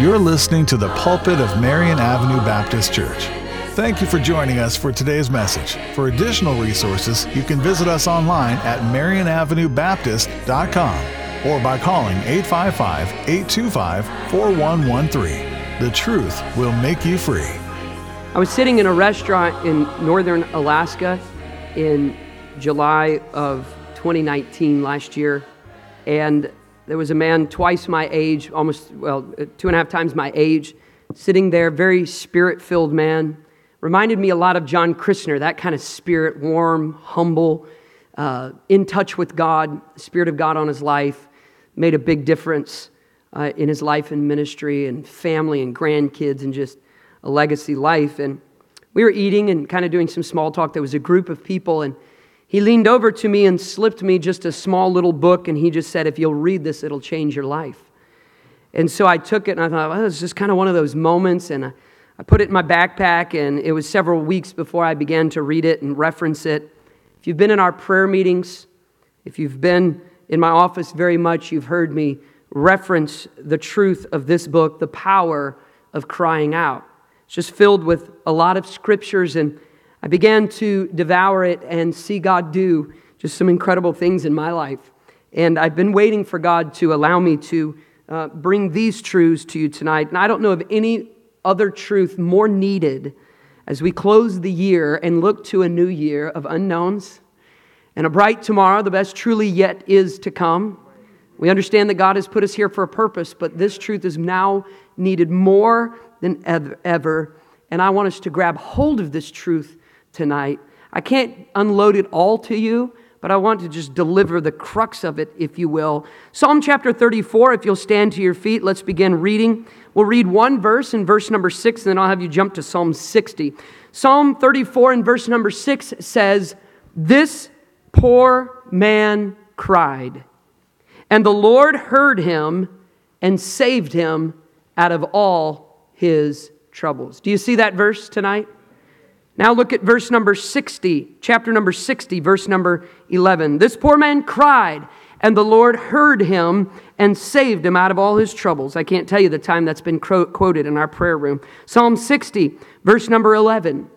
You're listening to the pulpit of Marion Avenue Baptist Church. Thank you for joining us for today's message. For additional resources, you can visit us online at marionavenuebaptist.com or by calling 855-825-4113. The truth will make you free. I was sitting in a restaurant in northern Alaska in July of 2019, last year, and there was a man twice my age, almost, well, 2.5 times my age, sitting there, very spirit-filled man. Reminded me a lot of John Christner, that kind of spirit, warm, humble, in touch with God, Spirit of God on his life, made a big difference in his life and ministry and family and grandkids and just a legacy life. And we were eating and kind of doing some small talk. There was a group of people, and he leaned over to me and slipped me just a small little book, and he just said, if you'll read this, it'll change your life. And so I took it, and I thought, well, it's just kind of one of those moments, and I put it in my backpack, and it was several weeks before I began to read it and reference it. If you've been in our prayer meetings, if you've been in my office very much, you've heard me reference the truth of this book, the power of crying out. It's just filled with a lot of scriptures, and I began to devour it and see God do just some incredible things in my life. And I've been waiting for God to allow me to bring these truths to you tonight. And I don't know of any other truth more needed as we close the year and look to a new year of unknowns and a bright tomorrow, the best truly yet is to come. We understand that God has put us here for a purpose, but this truth is now needed more than ever. And I want us to grab hold of this truth tonight. I can't unload it all to you, but I want to just deliver the crux of it, if you will. Psalm chapter 34, if you'll stand to your feet, let's begin reading. We'll read one verse in verse number 6, and then I'll have you jump to Psalm 60. Psalm 34 in verse number 6 says, "This poor man cried, and the Lord heard him and saved him out of all his troubles." Do you see that verse tonight? Now look at verse number 60, chapter number 60, verse number 11. "This poor man cried, and the Lord heard him and saved him out of all his troubles." I can't tell you the time that's been quoted in our prayer room. Psalm 60, verse number 11.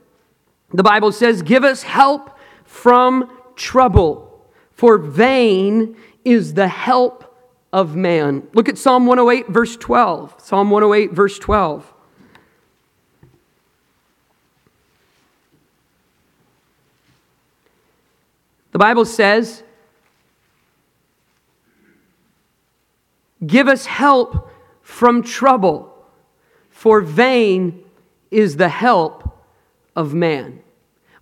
The Bible says, "Give us help from trouble, for vain is the help of man." Look at Psalm 108, verse 12. Psalm 108, verse 12. The Bible says, "Give us help from trouble, for vain is the help of man."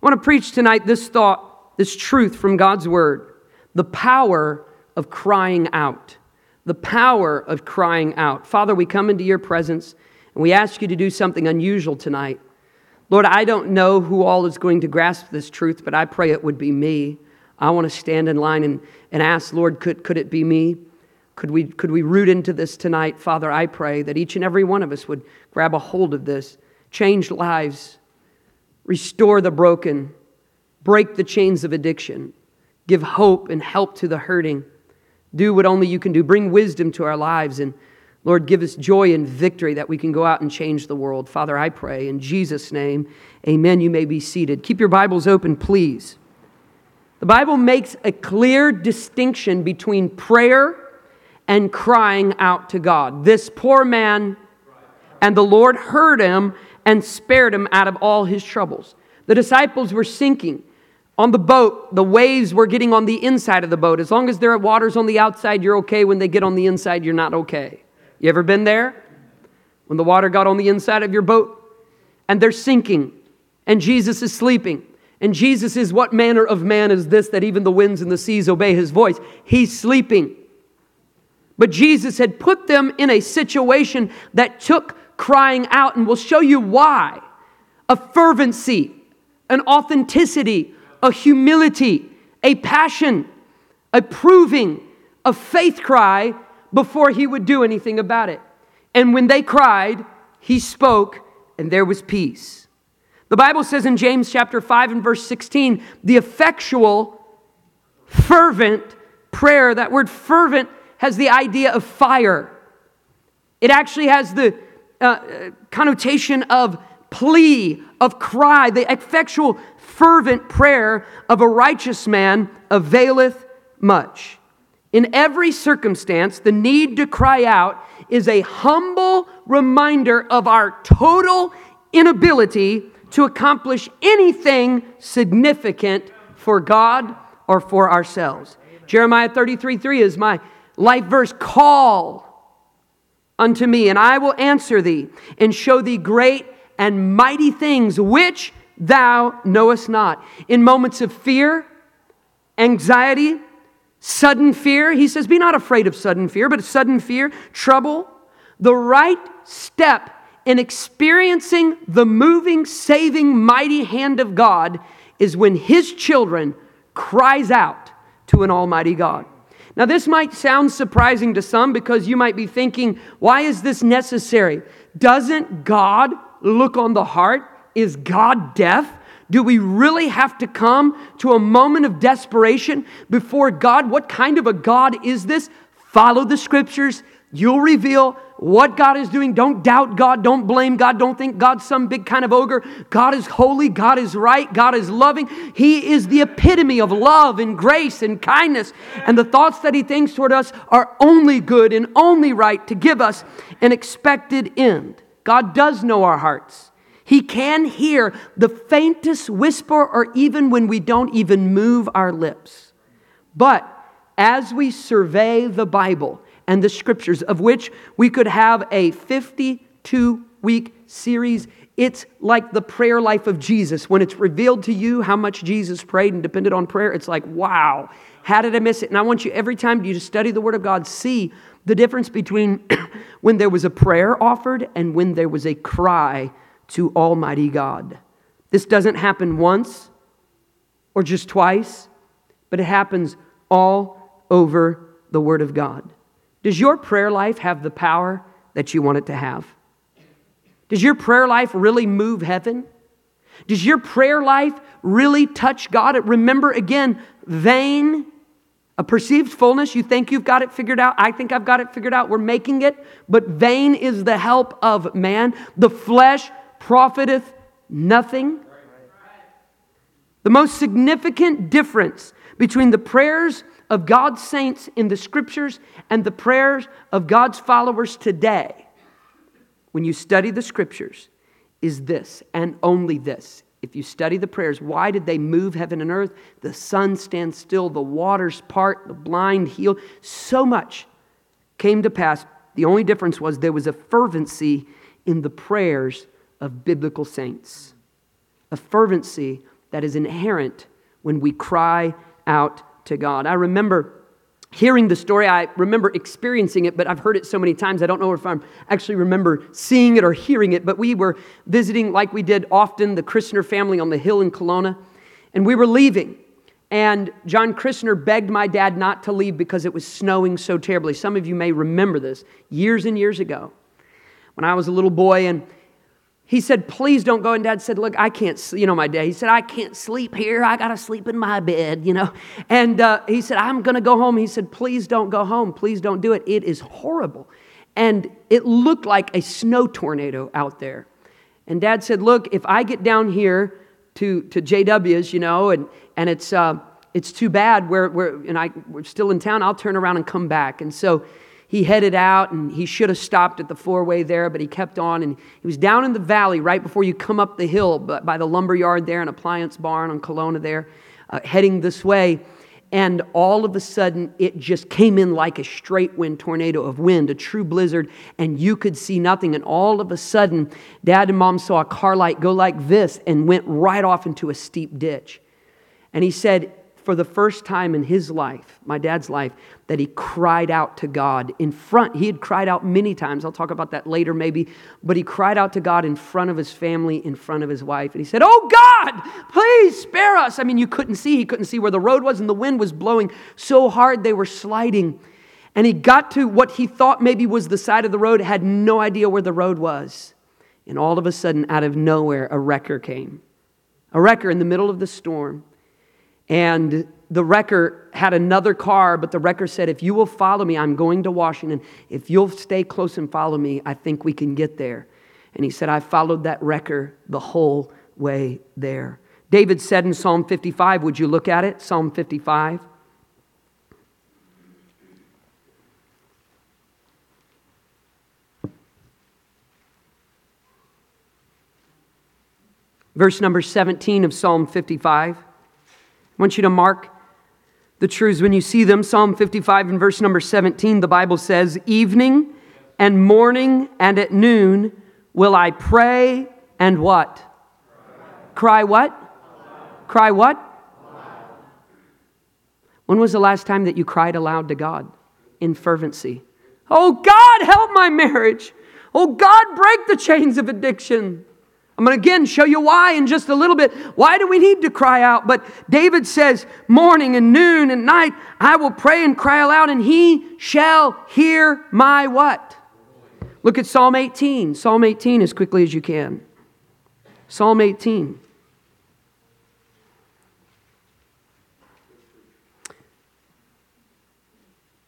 I want to preach tonight this thought, this truth from God's Word, the power of crying out. The power of crying out. Father, we come into your presence, and we ask you to do something unusual tonight. Lord, I don't know who all is going to grasp this truth, but I pray it would be me. I want to stand in line and ask, Lord, could it be me? Could we root into this tonight? Father, I pray that each and every one of us would grab a hold of this, change lives, restore the broken, break the chains of addiction, give hope and help to the hurting, do what only you can do, bring wisdom to our lives, and Lord, give us joy and victory that we can go out and change the world. Father, I pray in Jesus' name, amen. You may be seated. Keep your Bibles open, please. The Bible makes a clear distinction between prayer and crying out to God. "This poor man, and the Lord heard him and spared him out of all his troubles." The disciples were sinking on the boat. The waves were getting on the inside of the boat. As long as there are waters on the outside, you're okay. When they get on the inside, you're not okay. You ever been there? When the water got on the inside of your boat, and they're sinking, and Jesus is sleeping. And Jesus is, "What manner of man is this, that even the winds and the seas obey his voice?" He's sleeping. But Jesus had put them in a situation that took crying out, and we'll show you why. A fervency, an authenticity, a humility, a passion, a proving, a faith cry before he would do anything about it. And when they cried, he spoke, and there was peace. The Bible says in James chapter 5 and verse 16, the effectual, fervent prayer, that word fervent has the idea of fire. It actually has the connotation of plea, of cry. The effectual, fervent prayer of a righteous man availeth much. In every circumstance, the need to cry out is a humble reminder of our total inability to accomplish anything significant for God or for ourselves. Jeremiah 33:3 is my life verse. Call unto me, and I will answer thee, and show thee great and mighty things which thou knowest not. In moments of fear, anxiety, sudden fear, he says, be not afraid of sudden fear, but sudden fear, trouble, the right step in experiencing the moving, saving, mighty hand of God is when his children cries out to an almighty God. Now, this might sound surprising to some because you might be thinking, why is this necessary? Doesn't God look on the heart? Is God deaf? Do we really have to come to a moment of desperation before God? What kind of a God is this? Follow the scriptures. You'll reveal what God is doing. Don't doubt God. Don't blame God. Don't think God's some big kind of ogre. God is holy. God is right. God is loving. He is the epitome of love and grace and kindness. And the thoughts that he thinks toward us are only good and only right to give us an expected end. God does know our hearts. He can hear the faintest whisper or even when we don't even move our lips. But as we survey the Bible and the scriptures, of which we could have a 52-week series. It's like the prayer life of Jesus. When it's revealed to you how much Jesus prayed and depended on prayer, it's like, wow, how did I miss it? And I want you every time you study the Word of God, see the difference between when there was a prayer offered and when there was a cry to Almighty God. This doesn't happen once or just twice, but it happens all over the Word of God. Does your prayer life have the power that you want it to have? Does your prayer life really move heaven? Does your prayer life really touch God? Remember again, vain, a perceived fullness. You think you've got it figured out. I think I've got it figured out. We're making it. But vain is the help of man. The flesh profiteth nothing. The most significant difference between the prayers of God's saints in the scriptures and the prayers of God's followers today, when you study the scriptures, is this and only this. If you study the prayers, why did they move heaven and earth? The sun stands still, the waters part, the blind heal. So much came to pass. The only difference was there was a fervency in the prayers of biblical saints, a fervency that is inherent when we cry out to God. I remember hearing the story. I remember experiencing it, but I've heard it so many times. I don't know if I actually remember seeing it or hearing it, but we were visiting, like we did often, the Christner family on the hill in Kelowna, and we were leaving. And John Christner begged my dad not to leave because it was snowing so terribly. Some of you may remember this years and years ago when I was a little boy, and he said, please don't go. And Dad said, look, I can't sleep. You know, my dad, he said, I can't sleep here. I got to sleep in my bed, you know. And he said, I'm going to go home. He said, please don't go home. Please don't do it. It is horrible. And it looked like a snow tornado out there. And Dad said, look, if I get down here to JW's, you know, and it's too bad. We're still in town. I'll turn around and come back. And so he headed out, and he should have stopped at the four-way there, but he kept on, and he was down in the valley right before you come up the hill by the lumber yard there, an appliance barn on Kelowna there, heading this way, and all of a sudden, it just came in like a straight wind tornado of wind, a true blizzard, and you could see nothing, and all of a sudden, Dad and Mom saw a car light go like this and went right off into a steep ditch, and he said, for the first time in his life, my dad's life, that he cried out to God in front. He had cried out many times. I'll talk about that later maybe. But he cried out to God in front of his family, in front of his wife. And he said, oh God, please spare us. I mean, you couldn't see. He couldn't see where the road was. And the wind was blowing so hard they were sliding. And he got to what he thought maybe was the side of the road, had no idea where the road was. And all of a sudden, out of nowhere, a wrecker came. A wrecker in the middle of the storm. And the wrecker had another car, but the wrecker said, if you will follow me, I'm going to Washington. If you'll stay close and follow me, I think we can get there. And he said, I followed that wrecker the whole way there. David said in Psalm 55, would you look at it? Psalm 55. Verse number 17 of Psalm 55. I want you to mark the truths when you see them. Psalm 55 and verse number 17, the Bible says, evening and morning and at noon will I pray and what? Cry what? Aloud. Cry what? Aloud. When was the last time that you cried aloud to God in fervency? Oh God, help my marriage. Oh God, break the chains of addiction. I'm going to again show you why in just a little bit. Why do we need to cry out? But David says, morning and noon and night, I will pray and cry aloud, and he shall hear my what? Look at Psalm 18. Psalm 18 as quickly as you can. Psalm 18.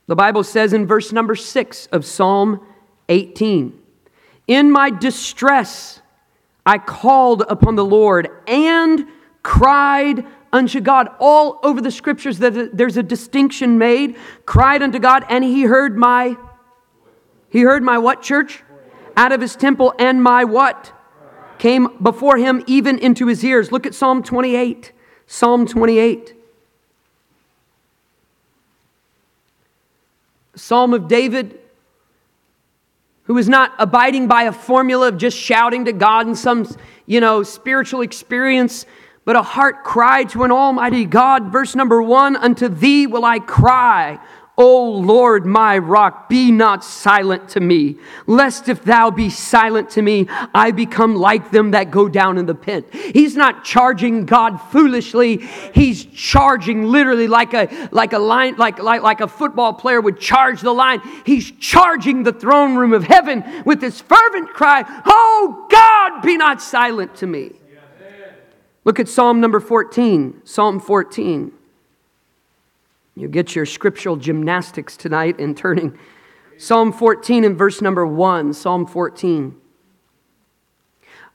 The Bible says in verse number 6 of Psalm 18, in my distress I called upon the Lord and cried unto God. All over the scriptures there's a distinction made. Cried unto God, and he heard my... He heard my what, church? Out of his temple, and my what? Came before him even into his ears. Look at Psalm 28. Psalm 28. Psalm of David, who is not abiding by a formula of just shouting to God in some, spiritual experience, but a heart cry to an almighty God. Verse number 1, unto thee will I cry, O Lord, my rock, be not silent to me, lest if thou be silent to me, I become like them that go down in the pit. He's not charging God foolishly. He's charging literally like a football player would charge the line. He's charging the throne room of heaven with this fervent cry, oh God, be not silent to me. Look at Psalm number 14, Psalm 14. You get your scriptural gymnastics tonight in turning. Psalm 14 and verse number 1. Psalm 14.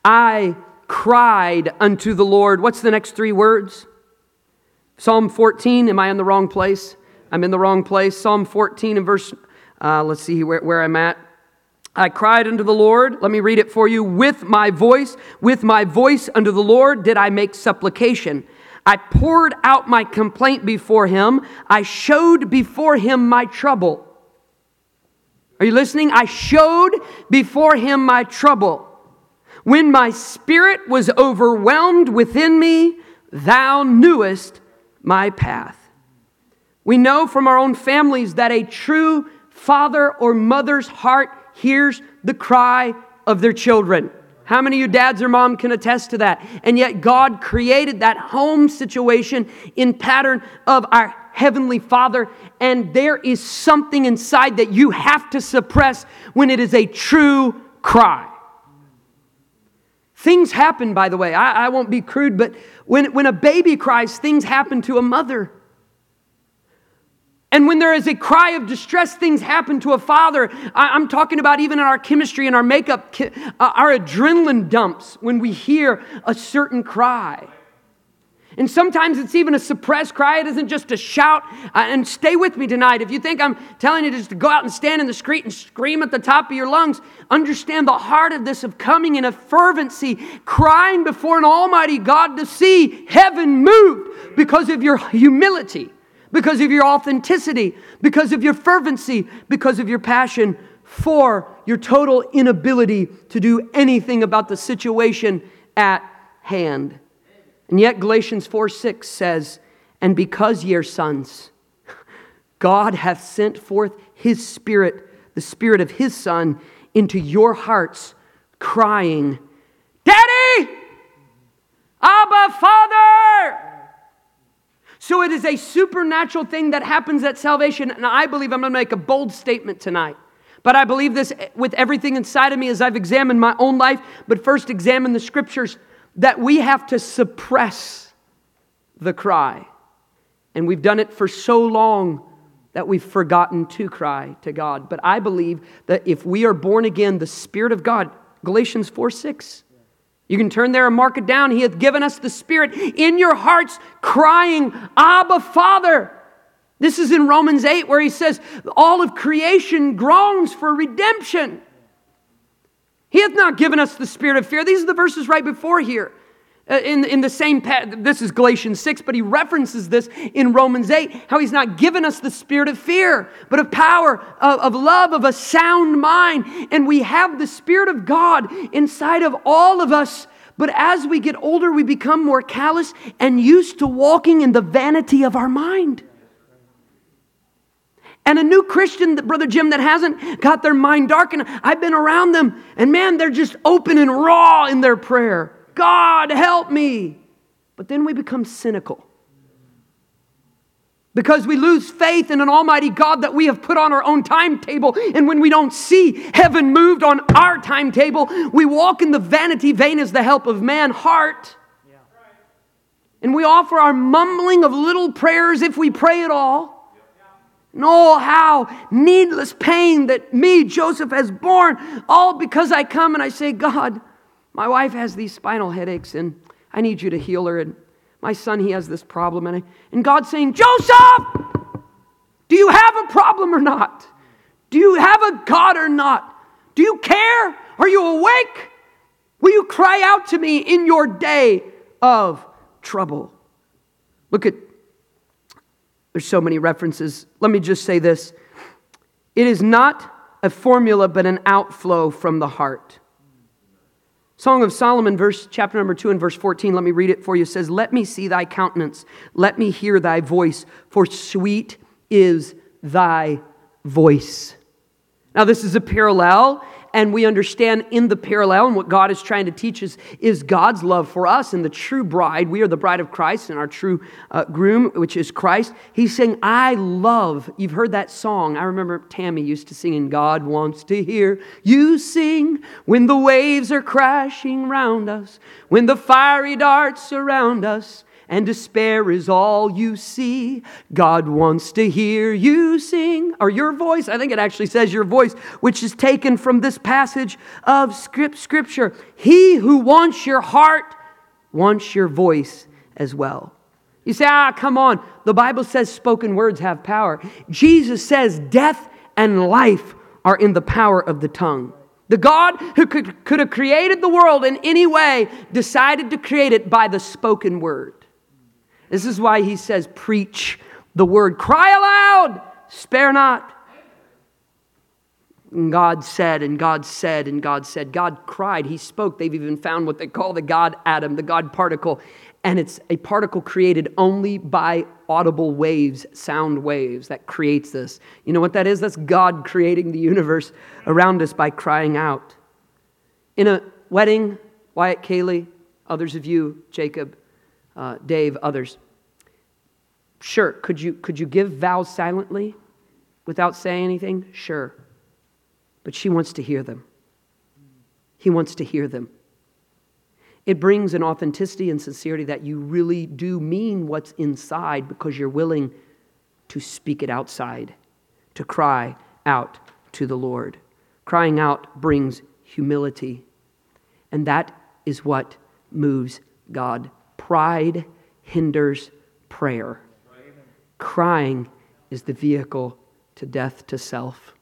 I cried unto the Lord. What's the next three words? Psalm 14. Am I in the wrong place? I'm in the wrong place. Psalm 14 and verse... let's see where I'm at. I cried unto the Lord. Let me read it for you. With my voice. With my voice unto the Lord did I make supplication. I poured out my complaint before him. I showed before him my trouble. Are you listening? I showed before him my trouble. When my spirit was overwhelmed within me, thou knewest my path. We know from our own families that a true father or mother's heart hears the cry of their children. How many of you dads or mom can attest to that? And yet God created that home situation in pattern of our Heavenly Father. And there is something inside that you have to suppress when it is a true cry. Things happen, by the way. I won't be crude, but when a baby cries, things happen to a mother. And when there is a cry of distress, things happen to a father. I'm talking about even in our chemistry and our makeup, our adrenaline dumps when we hear a certain cry. And sometimes it's even a suppressed cry. It isn't just a shout. And stay with me tonight. If you think I'm telling you just to go out and stand in the street and scream at the top of your lungs, understand the heart of this, of coming in a fervency, crying before an almighty God to see heaven moved because of your humility. Because of your authenticity, because of your fervency, because of your passion for your total inability to do anything about the situation at hand. And yet Galatians 4:6 says, and because ye are sons, God hath sent forth his Spirit, the Spirit of his Son, into your hearts, crying, Daddy! Abba, Father! So it is a supernatural thing that happens at salvation. And I believe, I'm going to make a bold statement tonight, but I believe this with everything inside of me as I've examined my own life, but first examine the scriptures, that we have to suppress the cry. And we've done it for so long that we've forgotten to cry to God. But I believe that if we are born again, the Spirit of God, Galatians 4:6, you can turn there and mark it down. He hath given us the Spirit in your hearts, crying, Abba, Father. This is in Romans 8 where he says, all of creation groans for redemption. He hath not given us the spirit of fear. These are the verses right before here. In the same, this is Galatians 6, but he references this in Romans 8, how he's not given us the spirit of fear, but of power, of love, of a sound mind. And we have the Spirit of God inside of all of us. But as we get older, we become more callous and used to walking in the vanity of our mind. And a new Christian, Brother Jim, that hasn't got their mind darkened, I've been around them, and man, they're just open and raw in their prayer. God, help me. But then we become cynical. Because we lose faith in an almighty God that we have put on our own timetable. And when we don't see heaven moved on our timetable, we walk in the vanity, vain is the help of man, heart. Yeah. And we offer our mumbling of little prayers if we pray at all. No, how needless pain that me, Joseph, has borne, all because I come and I say, God, my wife has these spinal headaches and I need you to heal her, and my son, he has this problem, and God's saying, Joseph, do you have a problem or not? Do you have a God or not? Do you care? Are you awake? Will you cry out to me in your day of trouble? Look at there's so many references. Let me just say this. It is not a formula, but an outflow from the heart. Song of Solomon, chapter number 2 and verse 14, let me read it for you. It says, let me see thy countenance. Let me hear thy voice, for sweet is thy voice. Now this is a parallel, and we understand in the parallel, and what God is trying to teach us is God's love for us and the true bride. We are the bride of Christ and our true groom, which is Christ. He's saying, I love. You've heard that song. I remember Tammy used to sing, and God wants to hear you sing when the waves are crashing round us, when the fiery darts surround us, and despair is all you see. God wants to hear you sing, or your voice. I think it actually says your voice, which is taken from this passage of Scripture. He who wants your heart wants your voice as well. You say, come on. The Bible says spoken words have power. Jesus says death and life are in the power of the tongue. The God who could have created the world in any way decided to create it by the spoken word. This is why he says, preach the word. Cry aloud, spare not. And God said, and God said, and God said. God cried, he spoke. They've even found what they call the God atom, the God particle. And it's a particle created only by audible waves, sound waves, that creates this. You know what that is? That's God creating the universe around us by crying out. In a wedding, Wyatt Cayley, others of you, Jacob, Dave, others. Sure, could you give vows silently without saying anything? Sure. But she wants to hear them. He wants to hear them. It brings an authenticity and sincerity that you really do mean what's inside because you're willing to speak it outside, to cry out to the Lord. Crying out brings humility. And that is what moves God. Pride hinders prayer. Crying is the vehicle to death to self.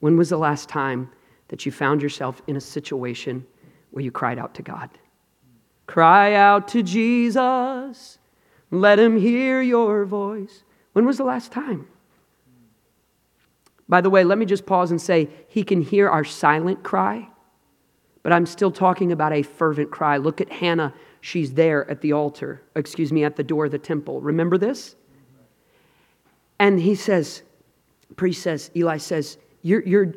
When was the last time that you found yourself in a situation where you cried out to God? Cry out to Jesus. Let him hear your voice. When was the last time? By the way, let me just pause and say, he can hear our silent cry, but I'm still talking about a fervent cry. Look at Hannah. She's there at the altar, at the door of the temple. Remember this? And he says, Eli says,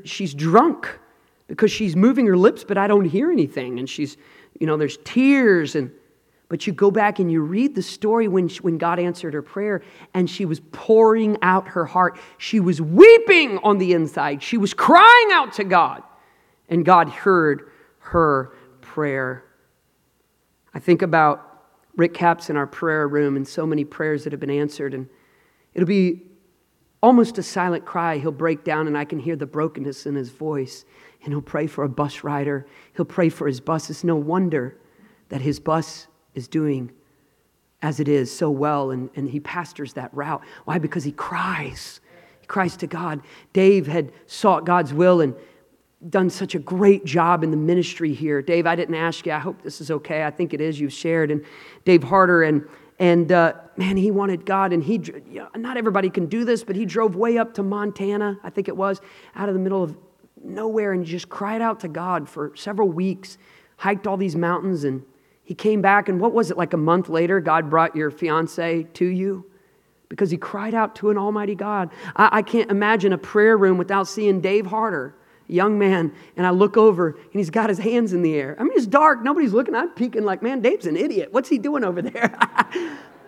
she's drunk because she's moving her lips, but I don't hear anything. And she's, there's tears. But you go back and you read the story when God answered her prayer and she was pouring out her heart. She was weeping on the inside. She was crying out to God. And God heard her prayer. I think about Rick Capps in our prayer room and so many prayers that have been answered. And it'll be almost a silent cry. He'll break down and I can hear the brokenness in his voice. And he'll pray for a bus rider. He'll pray for his bus. It's no wonder that his bus is doing as it is so well. And he pastors that route. Why? Because he cries. He cries to God. Dave had sought God's will and done such a great job in the ministry here. Dave, I didn't ask you. I hope this is okay. I think it is. You've shared. And Dave Harder, and man, he wanted God. And he, not everybody can do this, but he drove way up to Montana, I think it was, out of the middle of nowhere, and just cried out to God for several weeks, hiked all these mountains, and he came back. And what was it, like a month later, God brought your fiance to you? Because he cried out to an almighty God. I can't imagine a prayer room without seeing Dave Harder, young man, and I look over, and he's got his hands in the air. I mean, it's dark. Nobody's looking. I'm peeking like, man, Dave's an idiot. What's he doing over there?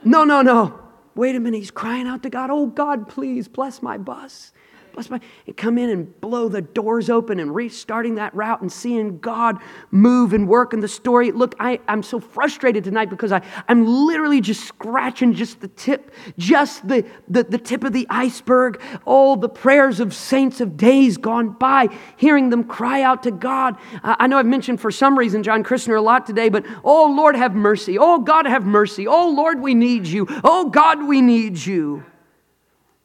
No. Wait a minute. He's crying out to God. Oh, God, please bless my bus. Bless my... And come in and blow the doors open and restarting that route and seeing God move and work in the story. Look, I'm so frustrated tonight because I'm literally just scratching just the tip, just the tip of the iceberg. All the prayers of saints of days gone by, hearing them cry out to God. I know I've mentioned for some reason John Christner a lot today, but oh Lord, have mercy. Oh God, have mercy. Oh Lord, we need you. Oh God, we need you.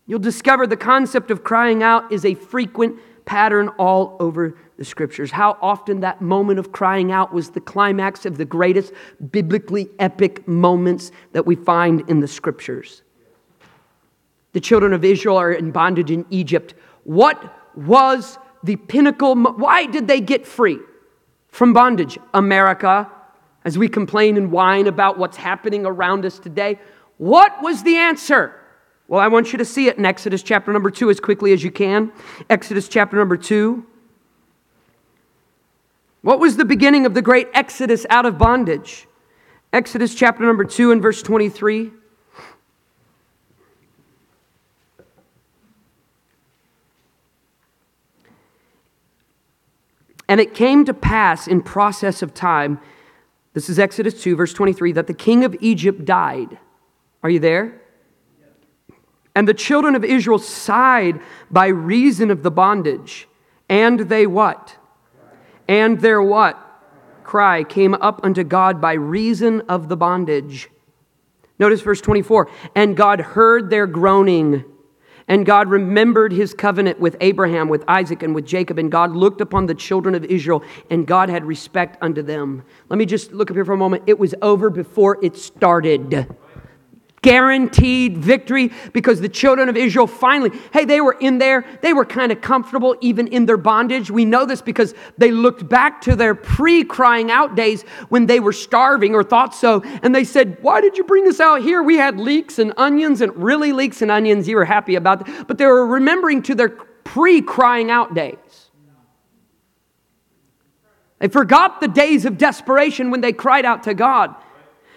You'll discover the concept of crying out is a frequent pattern all over the Scriptures. How often that moment of crying out was the climax of the greatest biblically epic moments that we find in the Scriptures. The children of Israel are in bondage in Egypt. What was the pinnacle? Why did they get free from bondage? America, as we complain and whine about what's happening around us today, what was the answer? Well, I want you to see it in Exodus chapter number 2 as quickly as you can. Exodus chapter number 2. What was the beginning of the great exodus out of bondage? Exodus chapter number 2 and verse 23. And it came to pass in process of time, this is Exodus 2, verse 23, that the king of Egypt died. Are you there? And the children of Israel sighed by reason of the bondage. And they what? And their what? Cry came up unto God by reason of the bondage. Notice verse 24. And God heard their groaning. And God remembered his covenant with Abraham, with Isaac, and with Jacob. And God looked upon the children of Israel, and God had respect unto them. Let me just look up here for a moment. It was over before it started. Guaranteed victory, because the children of Israel finally, hey, they were in there. They were kind of comfortable even in their bondage. We know this because they looked back to their pre-crying out days when they were starving or thought so. And they said, why did you bring us out here? We had leeks and onions and really leeks and onions. You were happy about that. But they were remembering to their pre-crying out days. They forgot the days of desperation when they cried out to God.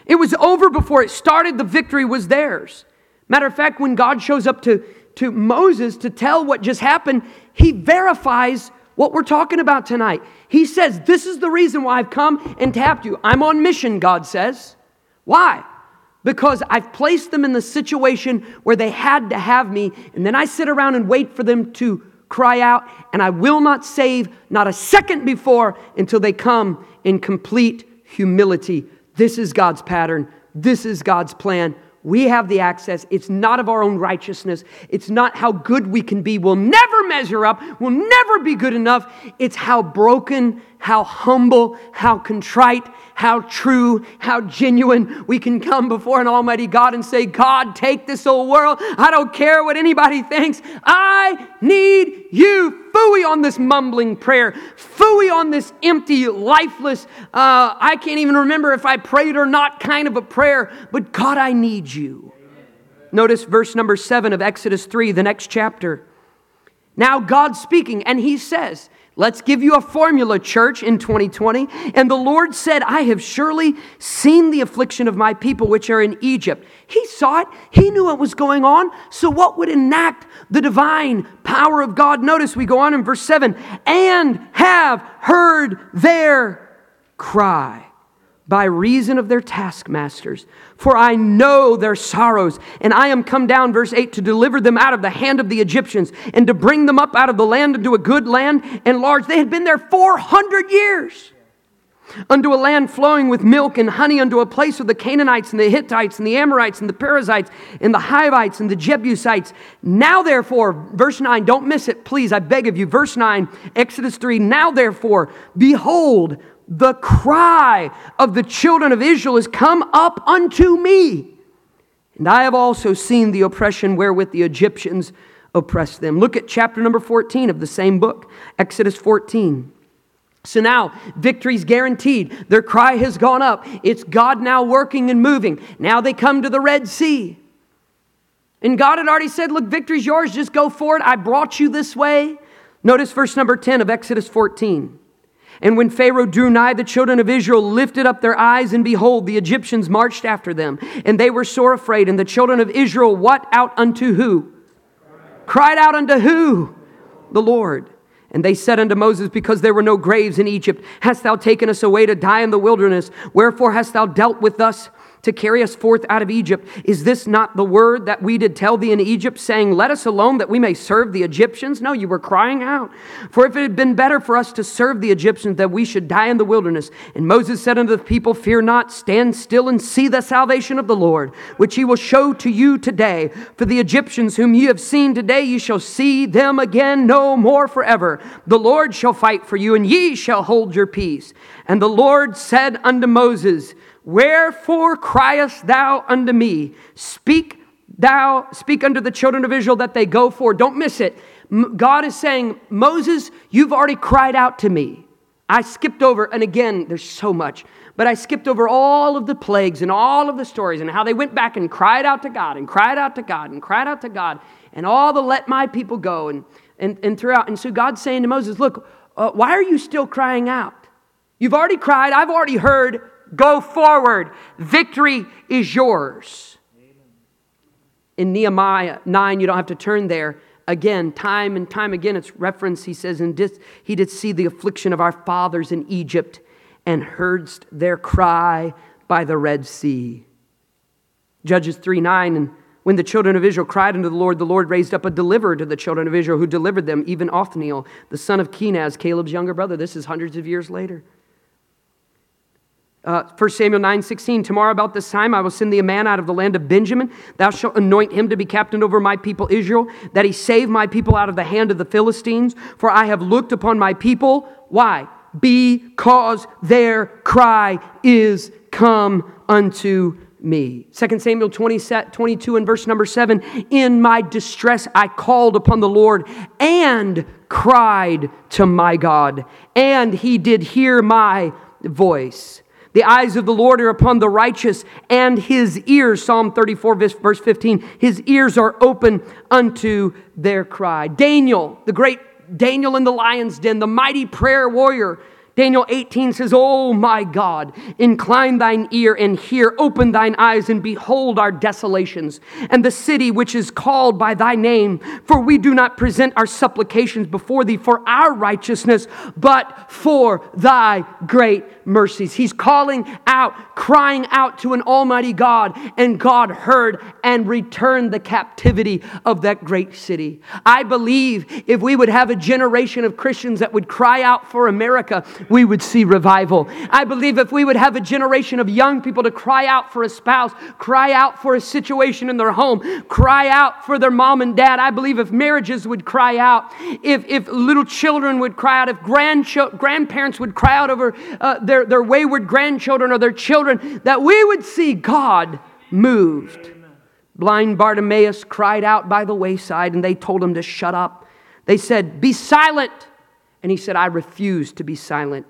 It was over before it started. The victory was theirs. Matter of fact, when God shows up to Moses to tell what just happened, he verifies what we're talking about tonight. He says, this is the reason why I've come and tapped you. I'm on mission, God says. Why? Because I've placed them in the situation where they had to have me, and then I sit around and wait for them to cry out, and I will not save, not a second before, until they come in complete humility. This is God's pattern. This is God's plan. We have the access. It's not of our own righteousness. It's not how good we can be. We'll never measure up. We'll never be good enough. It's how broken, how humble, how contrite, how true, how genuine we can come before an almighty God and say, God, take this whole world. I don't care what anybody thinks. I need you. Phooey on this mumbling prayer. Phooey on this empty, lifeless, I can't even remember if I prayed or not kind of a prayer. But God, I need you. Notice verse number 7 of Exodus 3, the next chapter. Now God's speaking, and he says, let's give you a formula, church, in 2020. And the Lord said, I have surely seen the affliction of my people which are in Egypt. He saw it. He knew what was going on. So what would enact the divine power of God? Notice we go on in verse 7. And have heard their cry by reason of their taskmasters. For I know their sorrows, and I am come down, verse 8, to deliver them out of the hand of the Egyptians, and to bring them up out of the land into a good land and large. They had been there 400 years. Unto a land flowing with milk and honey, unto a place of the Canaanites and the Hittites and the Amorites and the Perizzites and the Hivites and the Jebusites. Now therefore, verse 9, don't miss it, please, I beg of you. Verse 9, Exodus 3, now therefore, behold, the cry of the children of Israel is come up unto me. And I have also seen the oppression wherewith the Egyptians oppressed them. Look at chapter number 14 of the same book, Exodus 14. So now, victory's guaranteed. Their cry has gone up. It's God now working and moving. Now they come to the Red Sea. And God had already said, look, victory's yours. Just go for it. I brought you this way. Notice verse number 10 of Exodus 14. And when Pharaoh drew nigh, the children of Israel lifted up their eyes, and behold, the Egyptians marched after them, and they were sore afraid. And the children of Israel, what? Out unto who? Cried out unto who? The Lord. And they said unto Moses, because there were no graves in Egypt, hast thou taken us away to die in the wilderness? Wherefore hast thou dealt with us to carry us forth out of Egypt? Is this not the word that we did tell thee in Egypt, saying, let us alone that we may serve the Egyptians? No, you were crying out. For if it had been better for us to serve the Egyptians, that we should die in the wilderness. And Moses said unto the people, fear not, stand still and see the salvation of the Lord, which he will show to you today. For the Egyptians whom ye have seen today, ye shall see them again no more forever. The Lord shall fight for you, and ye shall hold your peace. And the Lord said unto Moses, wherefore criest thou unto me? Speak unto the children of Israel that they go forth. Don't miss it. God is saying, Moses, you've already cried out to me. I skipped over, and again, there's so much, but I skipped over all of the plagues and all of the stories and how they went back and cried out to God and cried out to God and cried out to God and all the let my people go and throughout. And so God's saying to Moses, look, why are you still crying out? You've already cried. I've already heard. Go forward. Victory is yours. In Nehemiah 9, you don't have to turn there. Again, time and time again, it's referenced. He says, and he did see the affliction of our fathers in Egypt and heardst their cry by the Red Sea. Judges 3:9, and when the children of Israel cried unto the Lord raised up a deliverer to the children of Israel who delivered them, even Othniel, the son of Kenaz, Caleb's younger brother. This is hundreds of years later. 1 Samuel 9:16, tomorrow about this time I will send thee a man out of the land of Benjamin. Thou shalt anoint him to be captain over my people Israel, that he save my people out of the hand of the Philistines. For I have looked upon my people. Why? Because their cry is come unto me. 2 Samuel 22 and verse number 7, in my distress I called upon the Lord and cried to my God, and he did hear my voice. The eyes of the Lord are upon the righteous, and his ears, Psalm 34, verse 15, his ears are open unto their cry. Daniel, the great Daniel in the lion's den, the mighty prayer warrior, Daniel 18 says, oh my God, incline thine ear and hear, open thine eyes and behold our desolations, and the city which is called by thy name. For we do not present our supplications before thee for our righteousness, but for thy great mercies. He's calling out, crying out to an almighty God, and God heard and returned the captivity of that great city. I believe if we would have a generation of Christians that would cry out for America, we would see revival. I believe if we would have a generation of young people to cry out for a spouse, cry out for a situation in their home, cry out for their mom and dad. I believe if marriages would cry out, if little children would cry out, if grandparents would cry out over their wayward grandchildren or their children, that we would see God moved. Blind Bartimaeus cried out by the wayside, and they told him to shut up. They said, be silent. And he said, I refuse to be silent.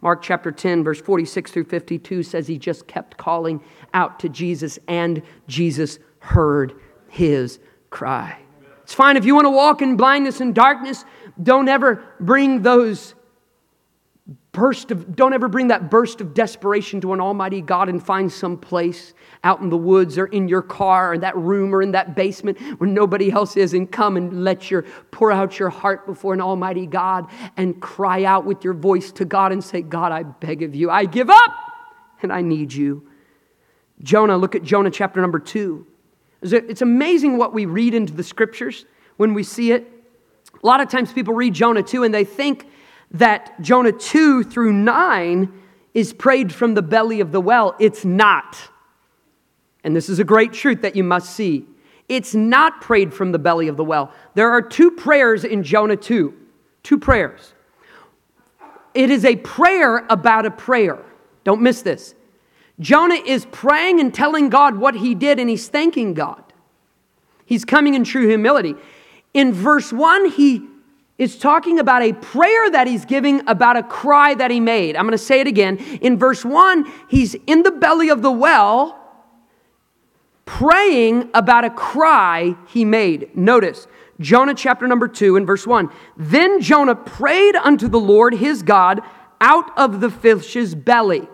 Mark chapter 10, verse 46 through 52 says he just kept calling out to Jesus, and Jesus heard his cry. It's fine if you want to walk in blindness and darkness. Don't ever bring that burst of desperation to an almighty God and find some place out in the woods or in your car or that room or in that basement where nobody else is, and come and pour out your heart before an almighty God and cry out with your voice to God and say, God, I beg of you, I give up and I need you. Jonah, look at Jonah chapter number 2. It's amazing what we read into the scriptures when we see it. A lot of times people read Jonah 2 and they think that Jonah 2 through 9 is prayed from the belly of the well. It's not. And this is a great truth that you must see. It's not prayed from the belly of the well. There are two prayers in Jonah 2. Two prayers. It is a prayer about a prayer. Don't miss this. Jonah is praying and telling God what he did, and he's thanking God. He's coming in true humility. In verse 1, he is talking about a prayer that he's giving about a cry that he made. I'm going to say it again. In verse 1, he's in the belly of the well, praying about a cry he made. Notice, Jonah chapter number 2 and verse 1. Then Jonah prayed unto the Lord his God out of the fish's belly.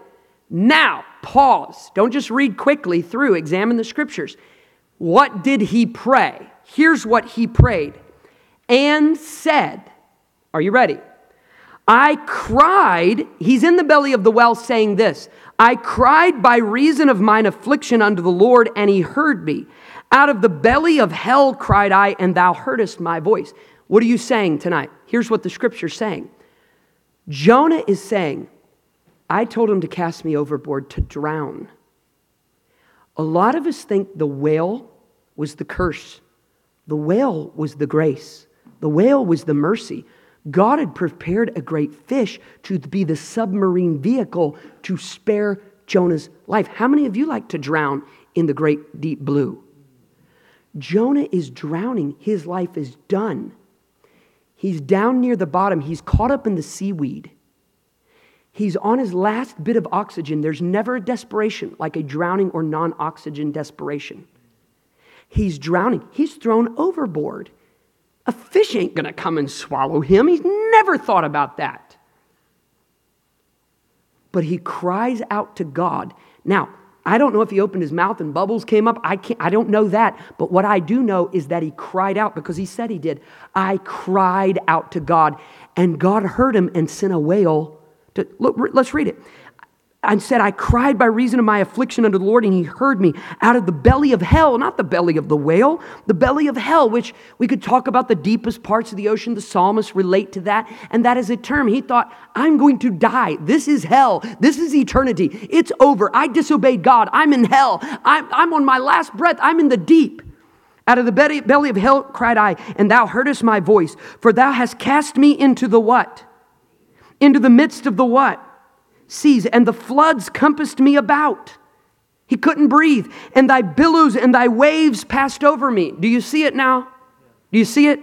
Now, pause. Don't just read quickly through. Examine the scriptures. What did he pray? Here's what he prayed. And said, are you ready? I cried. He's in the belly of the well saying this. I cried by reason of mine affliction unto the Lord, and he heard me. Out of the belly of hell cried I, and thou heardest my voice. What are you saying tonight? Here's what the scripture's saying. Jonah is saying, I told him to cast me overboard, to drown. A lot of us think the whale was the curse. The whale was the grace. The whale was the mercy. God had prepared a great fish to be the submarine vehicle to spare Jonah's life. How many of you like to drown in the great deep blue? Jonah is drowning. His life is done. He's down near the bottom. He's caught up in the seaweed. He's on his last bit of oxygen. There's never a desperation like a drowning or non-oxygen desperation. He's drowning. He's thrown overboard. A fish ain't going to come and swallow him. He's never thought about that. But he cries out to God. Now, I don't know if he opened his mouth and bubbles came up. I don't know that. But what I do know is that he cried out, because he said he did. I cried out to God, and God heard him and sent a whale. Look, let's read it. And said, I cried by reason of my affliction unto the Lord, and he heard me. Out of the belly of hell, not the belly of the whale, the belly of hell, which we could talk about the deepest parts of the ocean. The psalmists relate to that, and that is a term. He thought, I'm going to die. This is hell. This is eternity. It's over. I disobeyed God. I'm in hell. I'm on my last breath. I'm in the deep. Out of the belly of hell cried I, and thou heardest my voice, for thou hast cast me into the what? Into the midst of the what? Seas, and the floods compassed me about. He couldn't breathe. And thy billows and thy waves passed over me. Do you see it now? Do you see it?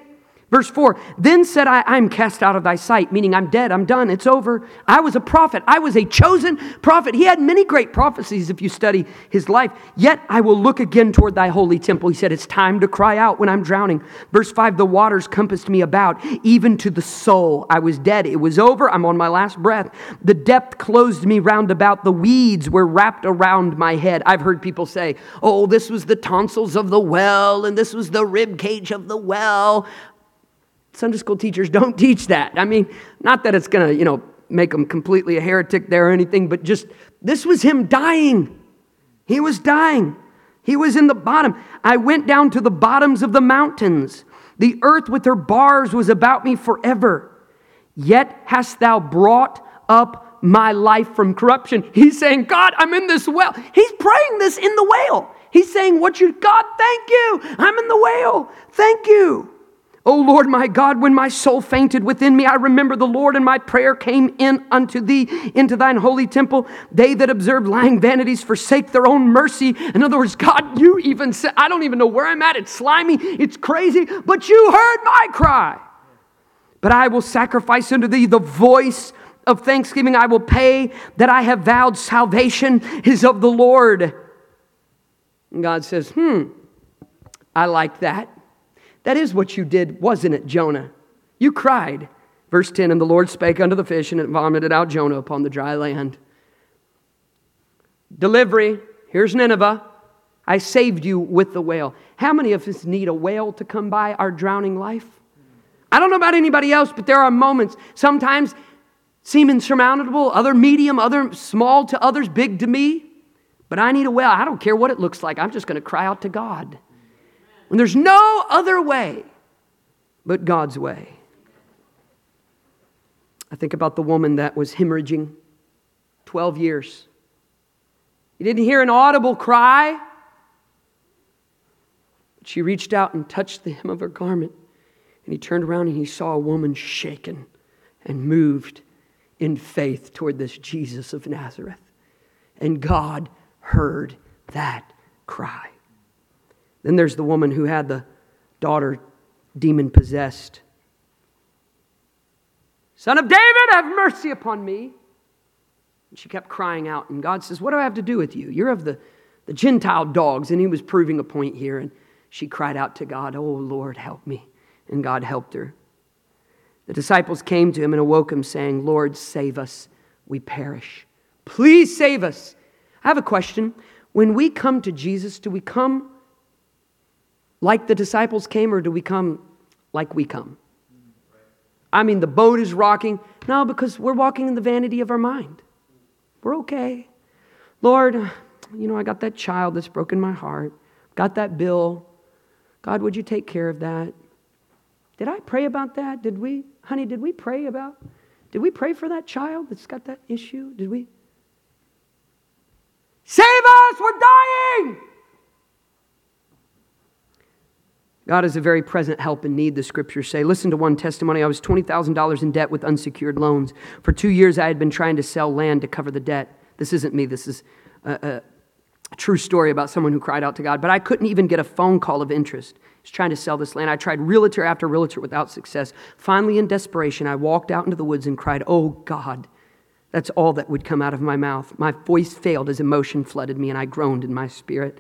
Verse 4, then said I, I'm cast out of thy sight, meaning I'm dead, I'm done, it's over. I was a prophet. I was a chosen prophet. He had many great prophecies if you study his life. Yet I will look again toward thy holy temple. He said, it's time to cry out when I'm drowning. Verse 5, the waters compassed me about, even to the soul. I was dead. It was over. I'm on my last breath. The depth closed me round about. The weeds were wrapped around my head. I've heard people say, oh, this was the tonsils of the well, and this was the rib cage of the well. Sunday school teachers don't teach that. I mean, not that it's going to, make him completely a heretic there or anything, but just, this was him dying. He was dying. He was in the bottom. I went down to the bottoms of the mountains. The earth with her bars was about me forever. Yet hast thou brought up my life from corruption. He's saying, God, I'm in this well. He's praying this in the whale. He's saying, God, thank you. I'm in the whale. Thank you. O Lord my God, when my soul fainted within me, I remember the Lord, and my prayer came in unto thee, into thine holy temple. They that observe lying vanities forsake their own mercy. In other words, God, you even said, I don't even know where I'm at. It's slimy, it's crazy, but you heard my cry. But I will sacrifice unto thee the voice of thanksgiving. I will pay that I have vowed. Salvation is of the Lord. And God says, I like that. That is what you did, wasn't it, Jonah? You cried. Verse 10, and the Lord spake unto the fish, and it vomited out Jonah upon the dry land. Delivery. Here's Nineveh. I saved you with the whale. How many of us need a whale to come by our drowning life? I don't know about anybody else, but there are moments. Sometimes seem insurmountable, other medium, other small to others, big to me. But I need a well. I don't care what it looks like. I'm just going to cry out to God. When there's no other way but God's way. I think about the woman that was hemorrhaging 12 years. You didn't hear an audible cry. But she reached out and touched the hem of her garment. And he turned around and he saw a woman shaken and moved in faith toward this Jesus of Nazareth. And God heard that cry. Then there's the woman who had the daughter demon-possessed. Son of David, have mercy upon me. And she kept crying out. And God says, what do I have to do with you? You're of the Gentile dogs. And he was proving a point here. And she cried out to God, oh, Lord, help me. And God helped her. The disciples came to him and awoke him, saying, Lord, save us, we perish. Please save us. I have a question. When we come to Jesus, do we come like the disciples came, or do we come like we come? I mean, the boat is rocking. No, because we're walking in the vanity of our mind. We're okay. Lord, I got that child that's broken my heart. Got that bill. God, would you take care of that? Did I pray about that? Did we pray for that child that's got that issue? Did we? Save us! We're dying! God is a very present help in need, the Scriptures say. Listen to one testimony. I was $20,000 in debt with unsecured loans. For 2 years, I had been trying to sell land to cover the debt. This isn't me. This is a true story about someone who cried out to God. But I couldn't even get a phone call of interest. I was trying to sell this land. I tried realtor after realtor without success. Finally, in desperation, I walked out into the woods and cried, oh, God. That's all that would come out of my mouth. My voice failed as emotion flooded me, and I groaned in my spirit.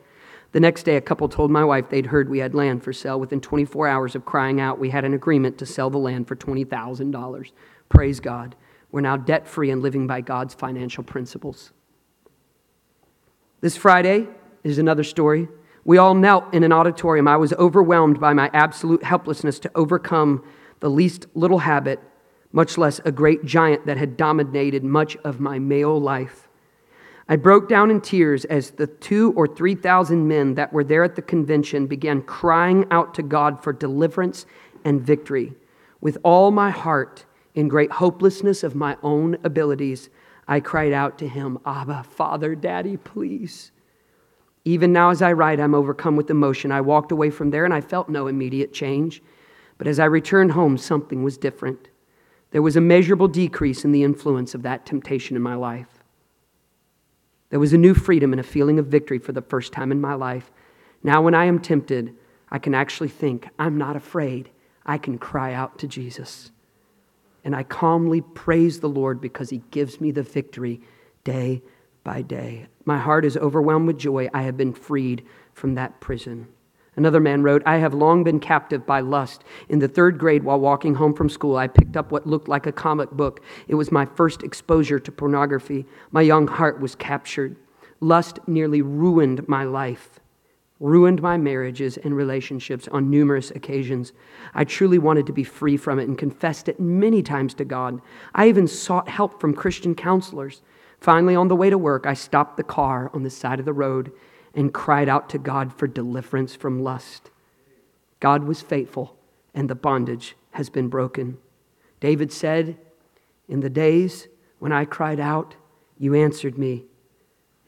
The next day, a couple told my wife they'd heard we had land for sale. Within 24 hours of crying out, we had an agreement to sell the land for $20,000. Praise God. We're now debt-free and living by God's financial principles. This Friday is another story. We all knelt in an auditorium. I was overwhelmed by my absolute helplessness to overcome the least little habit, much less a great giant that had dominated much of my male life. I broke down in tears as the 2,000 or 3,000 men that were there at the convention began crying out to God for deliverance and victory. With all my heart, in great hopelessness of my own abilities, I cried out to him, Abba, Father, Daddy, please. Even now as I write, I'm overcome with emotion. I walked away from there and I felt no immediate change. But as I returned home, something was different. There was a measurable decrease in the influence of that temptation in my life. There was a new freedom and a feeling of victory for the first time in my life. Now when I am tempted, I can actually think, I'm not afraid. I can cry out to Jesus. And I calmly praise the Lord because he gives me the victory day by day. My heart is overwhelmed with joy. I have been freed from that prison. Another man wrote, I have long been captive by lust. In the 3rd grade, while walking home from school, I picked up what looked like a comic book. It was my first exposure to pornography. My young heart was captured. Lust nearly ruined my life, ruined my marriages and relationships on numerous occasions. I truly wanted to be free from it and confessed it many times to God. I even sought help from Christian counselors. Finally, on the way to work, I stopped the car on the side of the road and cried out to God for deliverance from lust. God was faithful, and the bondage has been broken. David said, in the days when I cried out, you answered me,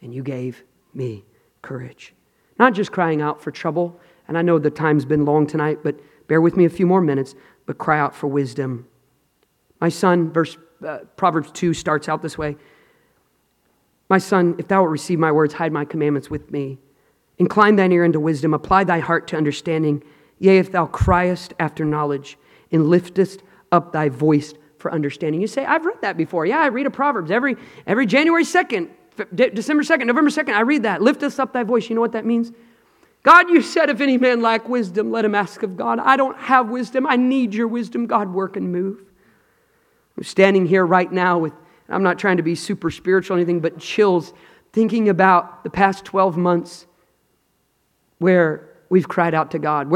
and you gave me courage. Not just crying out for trouble, and I know the time's been long tonight, but bear with me a few more minutes, but cry out for wisdom. My son, Proverbs 2 starts out this way, my son, if thou wilt receive my words, hide my commandments with me. Incline thine ear unto wisdom, apply thy heart to understanding. Yea, if thou criest after knowledge, and liftest up thy voice for understanding. You say, I've read that before. Yeah, I read a Proverbs every January 2nd, December 2nd, November 2nd. I read that. Liftest up thy voice. You know what that means? God, you said, if any man lack wisdom, let him ask of God. I don't have wisdom. I need your wisdom. God, work and move. I'm standing here right now with, I'm not trying to be super spiritual or anything, but chills thinking about the past 12 months where we've cried out to God,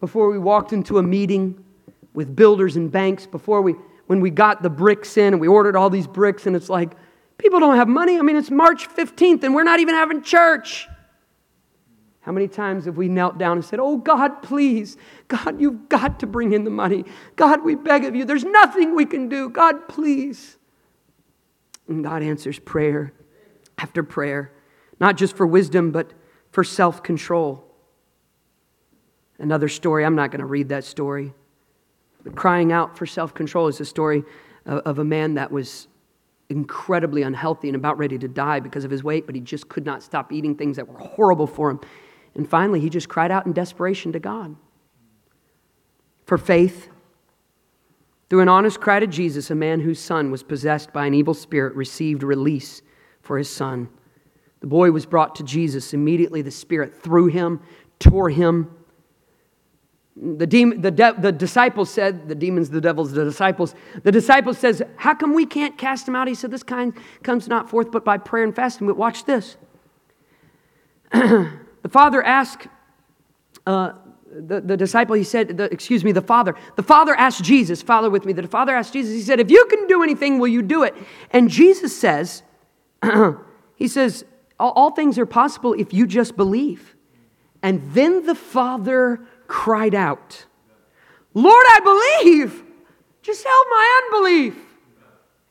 before we walked into a meeting with builders and banks, before we when we got the bricks in and we ordered all these bricks, and it's like, people don't have money. I mean, it's March 15th and we're not even having church. How many times have we knelt down and said, oh, God, please. God, you've got to bring in the money. God, we beg of you. There's nothing we can do. God, please. And God answers prayer after prayer, not just for wisdom, but for self-control. Another story, I'm not going to read that story, but crying out for self-control is a story of a man that was incredibly unhealthy and about ready to die because of his weight, but he just could not stop eating things that were horrible for him. And finally, he just cried out in desperation to God for faith. Through an honest cry to Jesus, a man whose son was possessed by an evil spirit received release for his son. The boy was brought to Jesus. Immediately, the spirit threw him, tore him. The disciples says, how come we can't cast him out? He said, this kind comes not forth but by prayer and fasting. But watch this. The father asked, the father asked Jesus, follow with me. The father asked Jesus, he said, if you can do anything, will you do it? And Jesus says, he says, all things are possible if you just believe. And then the father cried out, Lord, I believe. Just help my unbelief.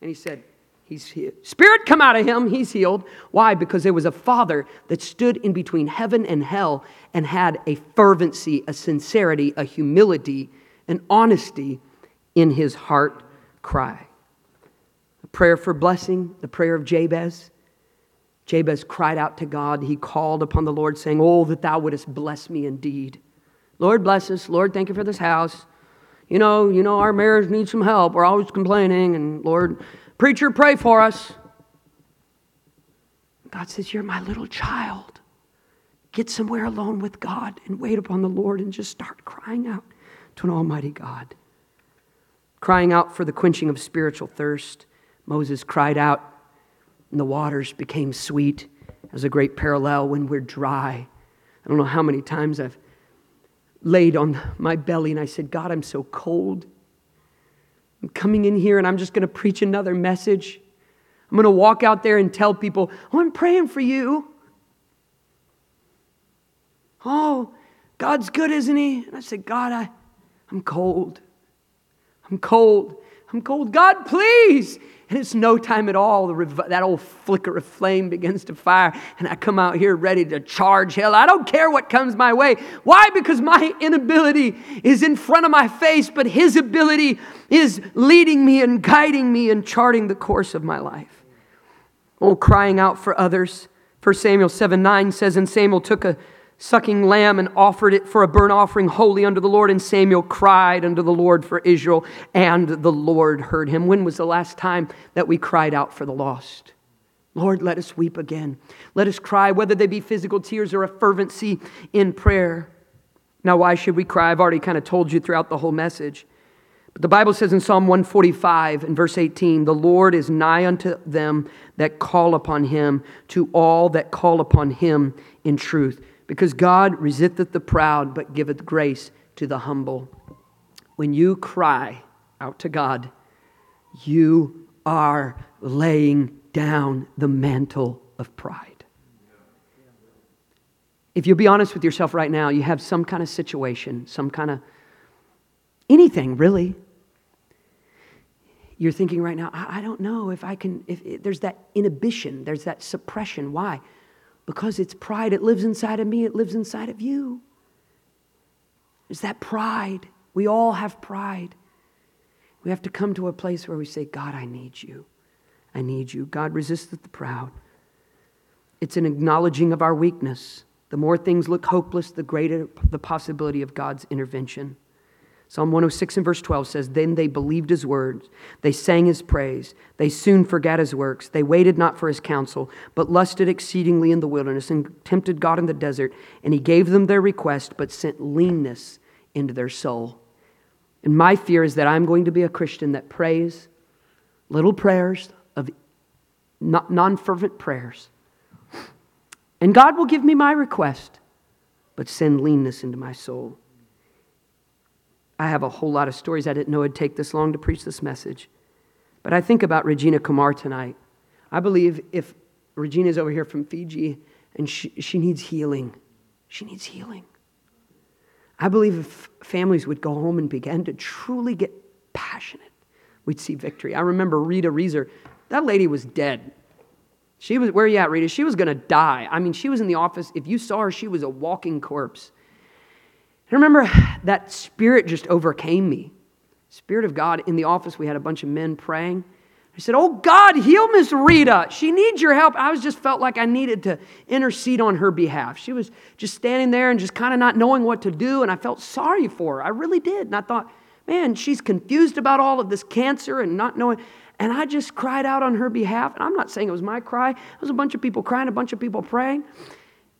And he said, he's healed. Spirit come out of him. He's healed. Why? Because there was a father that stood in between heaven and hell and had a fervency, a sincerity, a humility, an honesty in his heart cry. A prayer for blessing, the prayer of Jabez. Jabez cried out to God. He called upon the Lord saying, oh, that thou wouldest bless me indeed. Lord, bless us. Lord, thank you for this house. You know, our marriage needs some help. We're always complaining. And Lord, preacher, pray for us. God says, you're my little child. Get somewhere alone with God and wait upon the Lord and just start crying out to an almighty God. Crying out for the quenching of spiritual thirst. Moses cried out and the waters became sweet, as a great parallel when we're dry. I don't know how many times I've laid on my belly and I said, God, I'm so cold. I'm coming in here and I'm just going to preach another message. I'm going to walk out there and tell people, oh, I'm praying for you. Oh, God's good, isn't he? And I said, God, I'm cold. I'm cold. I'm cold. God, please. And it's no time at all. That old flicker of flame begins to fire. And I come out here ready to charge hell. I don't care what comes my way. Why? Because my inability is in front of my face, but his ability is leading me and guiding me and charting the course of my life. Oh, crying out for others. 1 Samuel 7:9 says, and Samuel took a sucking lamb and offered it for a burnt offering holy unto the Lord. And Samuel cried unto the Lord for Israel, and the Lord heard him. When was the last time that we cried out for the lost? Lord, let us weep again. Let us cry, whether they be physical tears or a fervency in prayer. Now, why should we cry? I've already kind of told you throughout the whole message. But the Bible says in Psalm 145 and verse 18, the Lord is nigh unto them that call upon him, to all that call upon him in truth. Because God resisteth the proud, but giveth grace to the humble. When you cry out to God, you are laying down the mantle of pride. If you'll be honest with yourself right now, you have some kind of situation, some kind of anything, really. You're thinking right now, I don't know if I can, if there's that inhibition, there's that suppression. Why? Because it's pride. It lives inside of me. It lives inside of you. It's that pride. We all have pride. We have to come to a place where we say, God, I need you. I need you. God resisteth the proud. It's an acknowledging of our weakness. The more things look hopeless, the greater the possibility of God's intervention. Psalm 106 and verse 12 says, then they believed his words. They sang his praise. They soon forgot his works. They waited not for his counsel, but lusted exceedingly in the wilderness and tempted God in the desert. And he gave them their request, but sent leanness into their soul. And my fear is that I'm going to be a Christian that prays little prayers of non-fervent prayers. And God will give me my request, but send leanness into my soul. I have a whole lot of stories I didn't know it'd take this long to preach this message. But I think about Regina Kumar tonight. I believe if Regina's over here from Fiji and she needs healing, she needs healing. I believe if families would go home and begin to truly get passionate, we'd see victory. I remember Rita Reaser. That lady was dead. She was, where are you at, Rita? She was going to die. I mean, she was in the office. If you saw her, she was a walking corpse. I remember that spirit just overcame me. Spirit of God, in the office, we had a bunch of men praying. I said, oh God, heal Miss Rita. She needs your help. I was just felt like I needed to intercede on her behalf. She was just standing there and just kind of not knowing what to do, and I felt sorry for her. I really did. And I thought, man, she's confused about all of this cancer and not knowing. And I just cried out on her behalf. And I'm not saying it was my cry. It was a bunch of people crying, a bunch of people praying.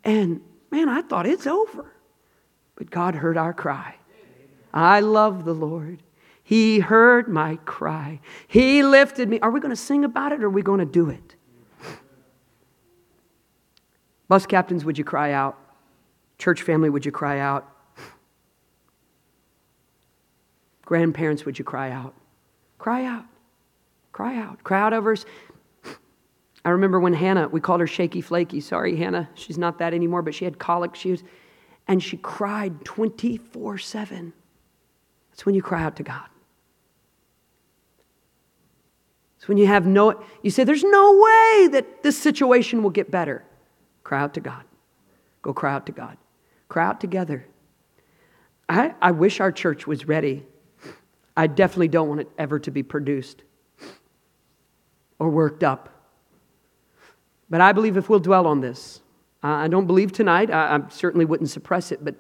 And man, I thought it's over. But God heard our cry. I love the Lord. He heard my cry. He lifted me. Are we going to sing about it or are we going to do it? Bus captains, would you cry out? Church family, would you cry out? Grandparents, would you cry out? Cry out. Cry out. Cry out over us. I remember when Hannah, we called her Shaky Flaky. Sorry, Hannah. She's not that anymore, but she had colic. And she cried 24/7. That's when you cry out to God. When you have no, you say, there's no way that this situation will get better. Cry out to God. Go cry out to God. Cry out together. I wish our church was ready. I definitely don't want it ever to be produced or worked up. But I believe if we'll dwell on this, I don't believe tonight, I certainly wouldn't suppress it, but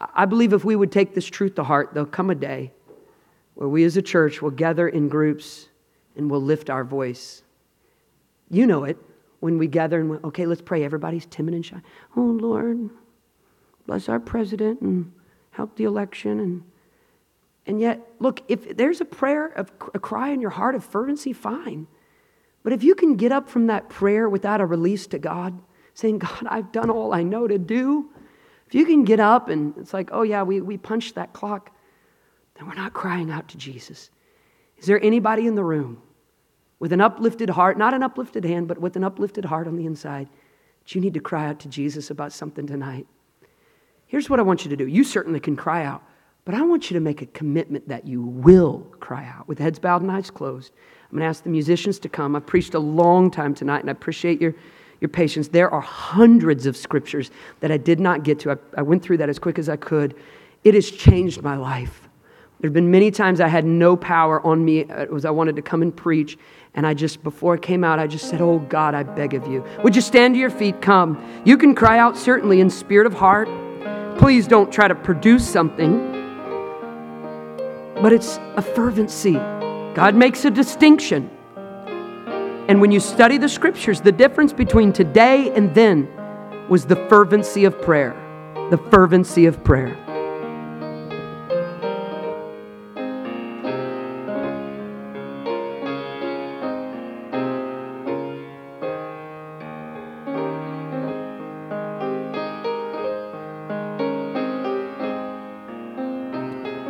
I believe if we would take this truth to heart, there'll come a day where we as a church will gather in groups and we'll lift our voice. You know it when we gather and okay, let's pray. Everybody's timid and shy. Oh, Lord, bless our president and help the election. And yet, look, if there's a prayer, a cry in your heart of fervency, fine. But if you can get up from that prayer without a release to God, saying, God, I've done all I know to do. If you can get up and it's like, oh, yeah, we punched that clock, then we're not crying out to Jesus. Is there anybody in the room with an uplifted heart, not an uplifted hand, but with an uplifted heart on the inside, that you need to cry out to Jesus about something tonight? Here's what I want you to do. You certainly can cry out, but I want you to make a commitment that you will cry out with heads bowed and eyes closed. I'm going to ask the musicians to come. I've preached a long time tonight, and I appreciate your patience. There are hundreds of scriptures that I did not get to. I went through that as quick as I could. It has changed my life. There have been many times I had no power on me as I wanted to come and preach. And I just, before I came out, I just said, oh God, I beg of you. Would you stand to your feet? Come. You can cry out certainly in spirit of heart. Please don't try to produce something. But it's a fervency. God makes a distinction. And when you study the scriptures, the difference between today and then was the fervency of prayer. The fervency of prayer.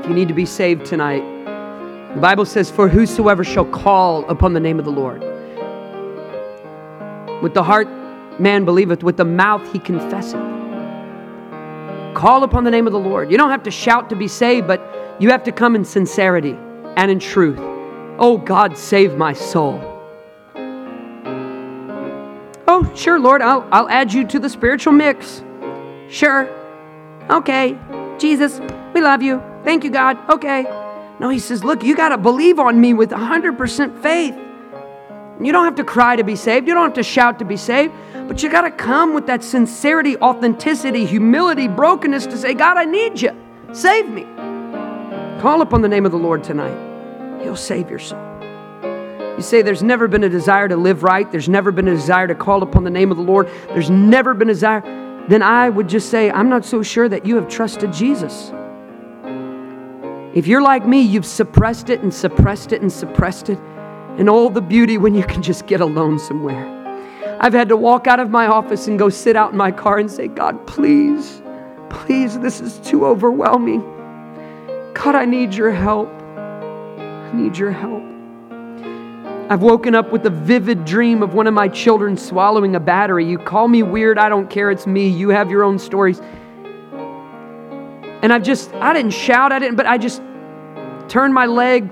Need to be saved tonight. The Bible says, for whosoever shall call upon the name of the Lord. With the heart man believeth, with the mouth he confesseth. Call upon the name of the Lord. You don't have to shout to be saved, but you have to come in sincerity and in truth. Oh God, save my soul. Oh, sure, Lord, I'll add you to the spiritual mix. Sure. Okay. Jesus, we love you. Thank you, God. Okay. No, he says, look, you got to believe on me with 100% faith. You don't have to cry to be saved. You don't have to shout to be saved. But you got to come with that sincerity, authenticity, humility, brokenness to say, God, I need you. Save me. Call upon the name of the Lord tonight. He'll save your soul. You say there's never been a desire to live right. There's never been a desire to call upon the name of the Lord. There's never been a desire. Then I would just say, I'm not so sure that you have trusted Jesus. If you're like me, you've suppressed it and suppressed it and suppressed it. And all the beauty when you can just get alone somewhere. I've had to walk out of my office and go sit out in my car and say, God, please, please, this is too overwhelming. God, I need your help. I need your help. I've woken up with a vivid dream of one of my children swallowing a battery. You call me weird, I don't care, it's me. You have your own stories. And I didn't shout, but I just turned my legs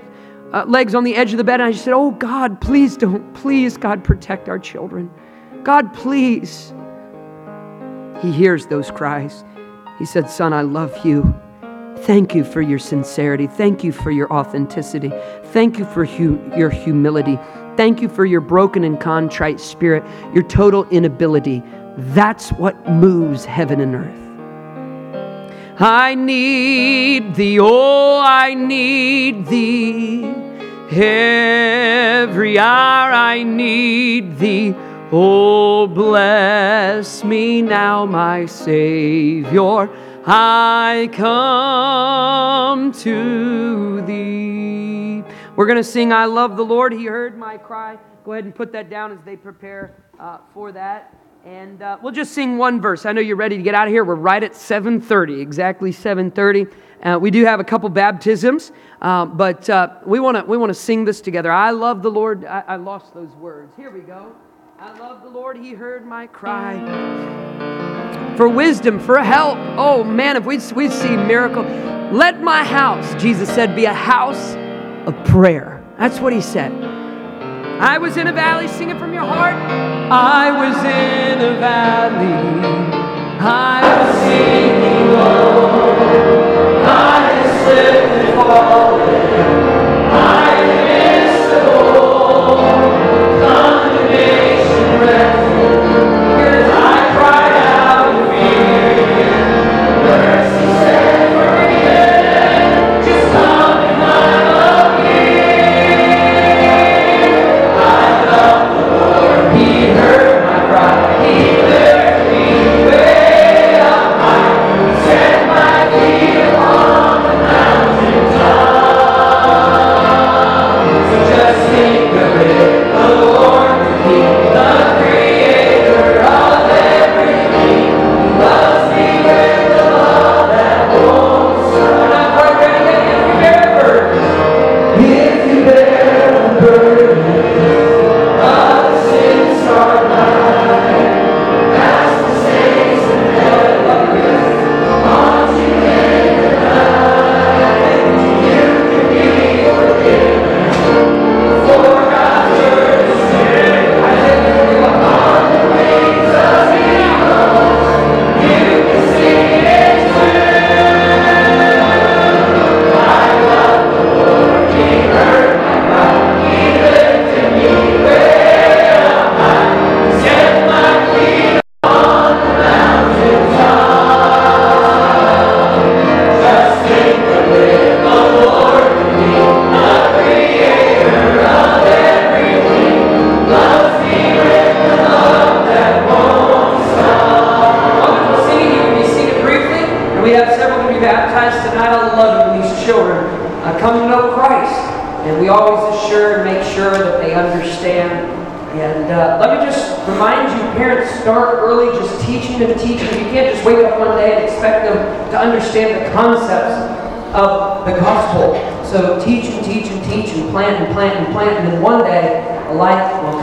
on the edge of the bed, and I just said, oh God, please don't, please God, protect our children. God, please. He hears those cries. He said, son, I love you. Thank you for your sincerity. Thank you for your authenticity. Thank you for your humility. Thank you for your broken and contrite spirit, your total inability. That's what moves heaven and earth. I need thee, oh, I need thee. Every hour I need thee. Oh, bless me now, my Savior. I come to thee. We're going to sing, I love the Lord. He heard my cry. Go ahead and put that down as they prepare for that. And we'll just sing one verse. I know you're ready to get out of here. We're right at 7:30, exactly 7:30. We do have a couple baptisms, but we want to sing this together. I love the Lord. I lost those words. Here we go. I love the Lord. He heard my cry. For wisdom, for help. Oh man, if we see miracle. Let my house, Jesus said, be a house of prayer. That's what he said. I was in a valley, sing it from your heart. I was in a valley. I was singing low. I had slipped and fallen. I had missed the whole condemnation rest.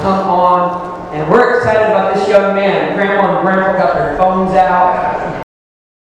Come on, and we're excited about this young man. Grandma and Grandpa got their phones out.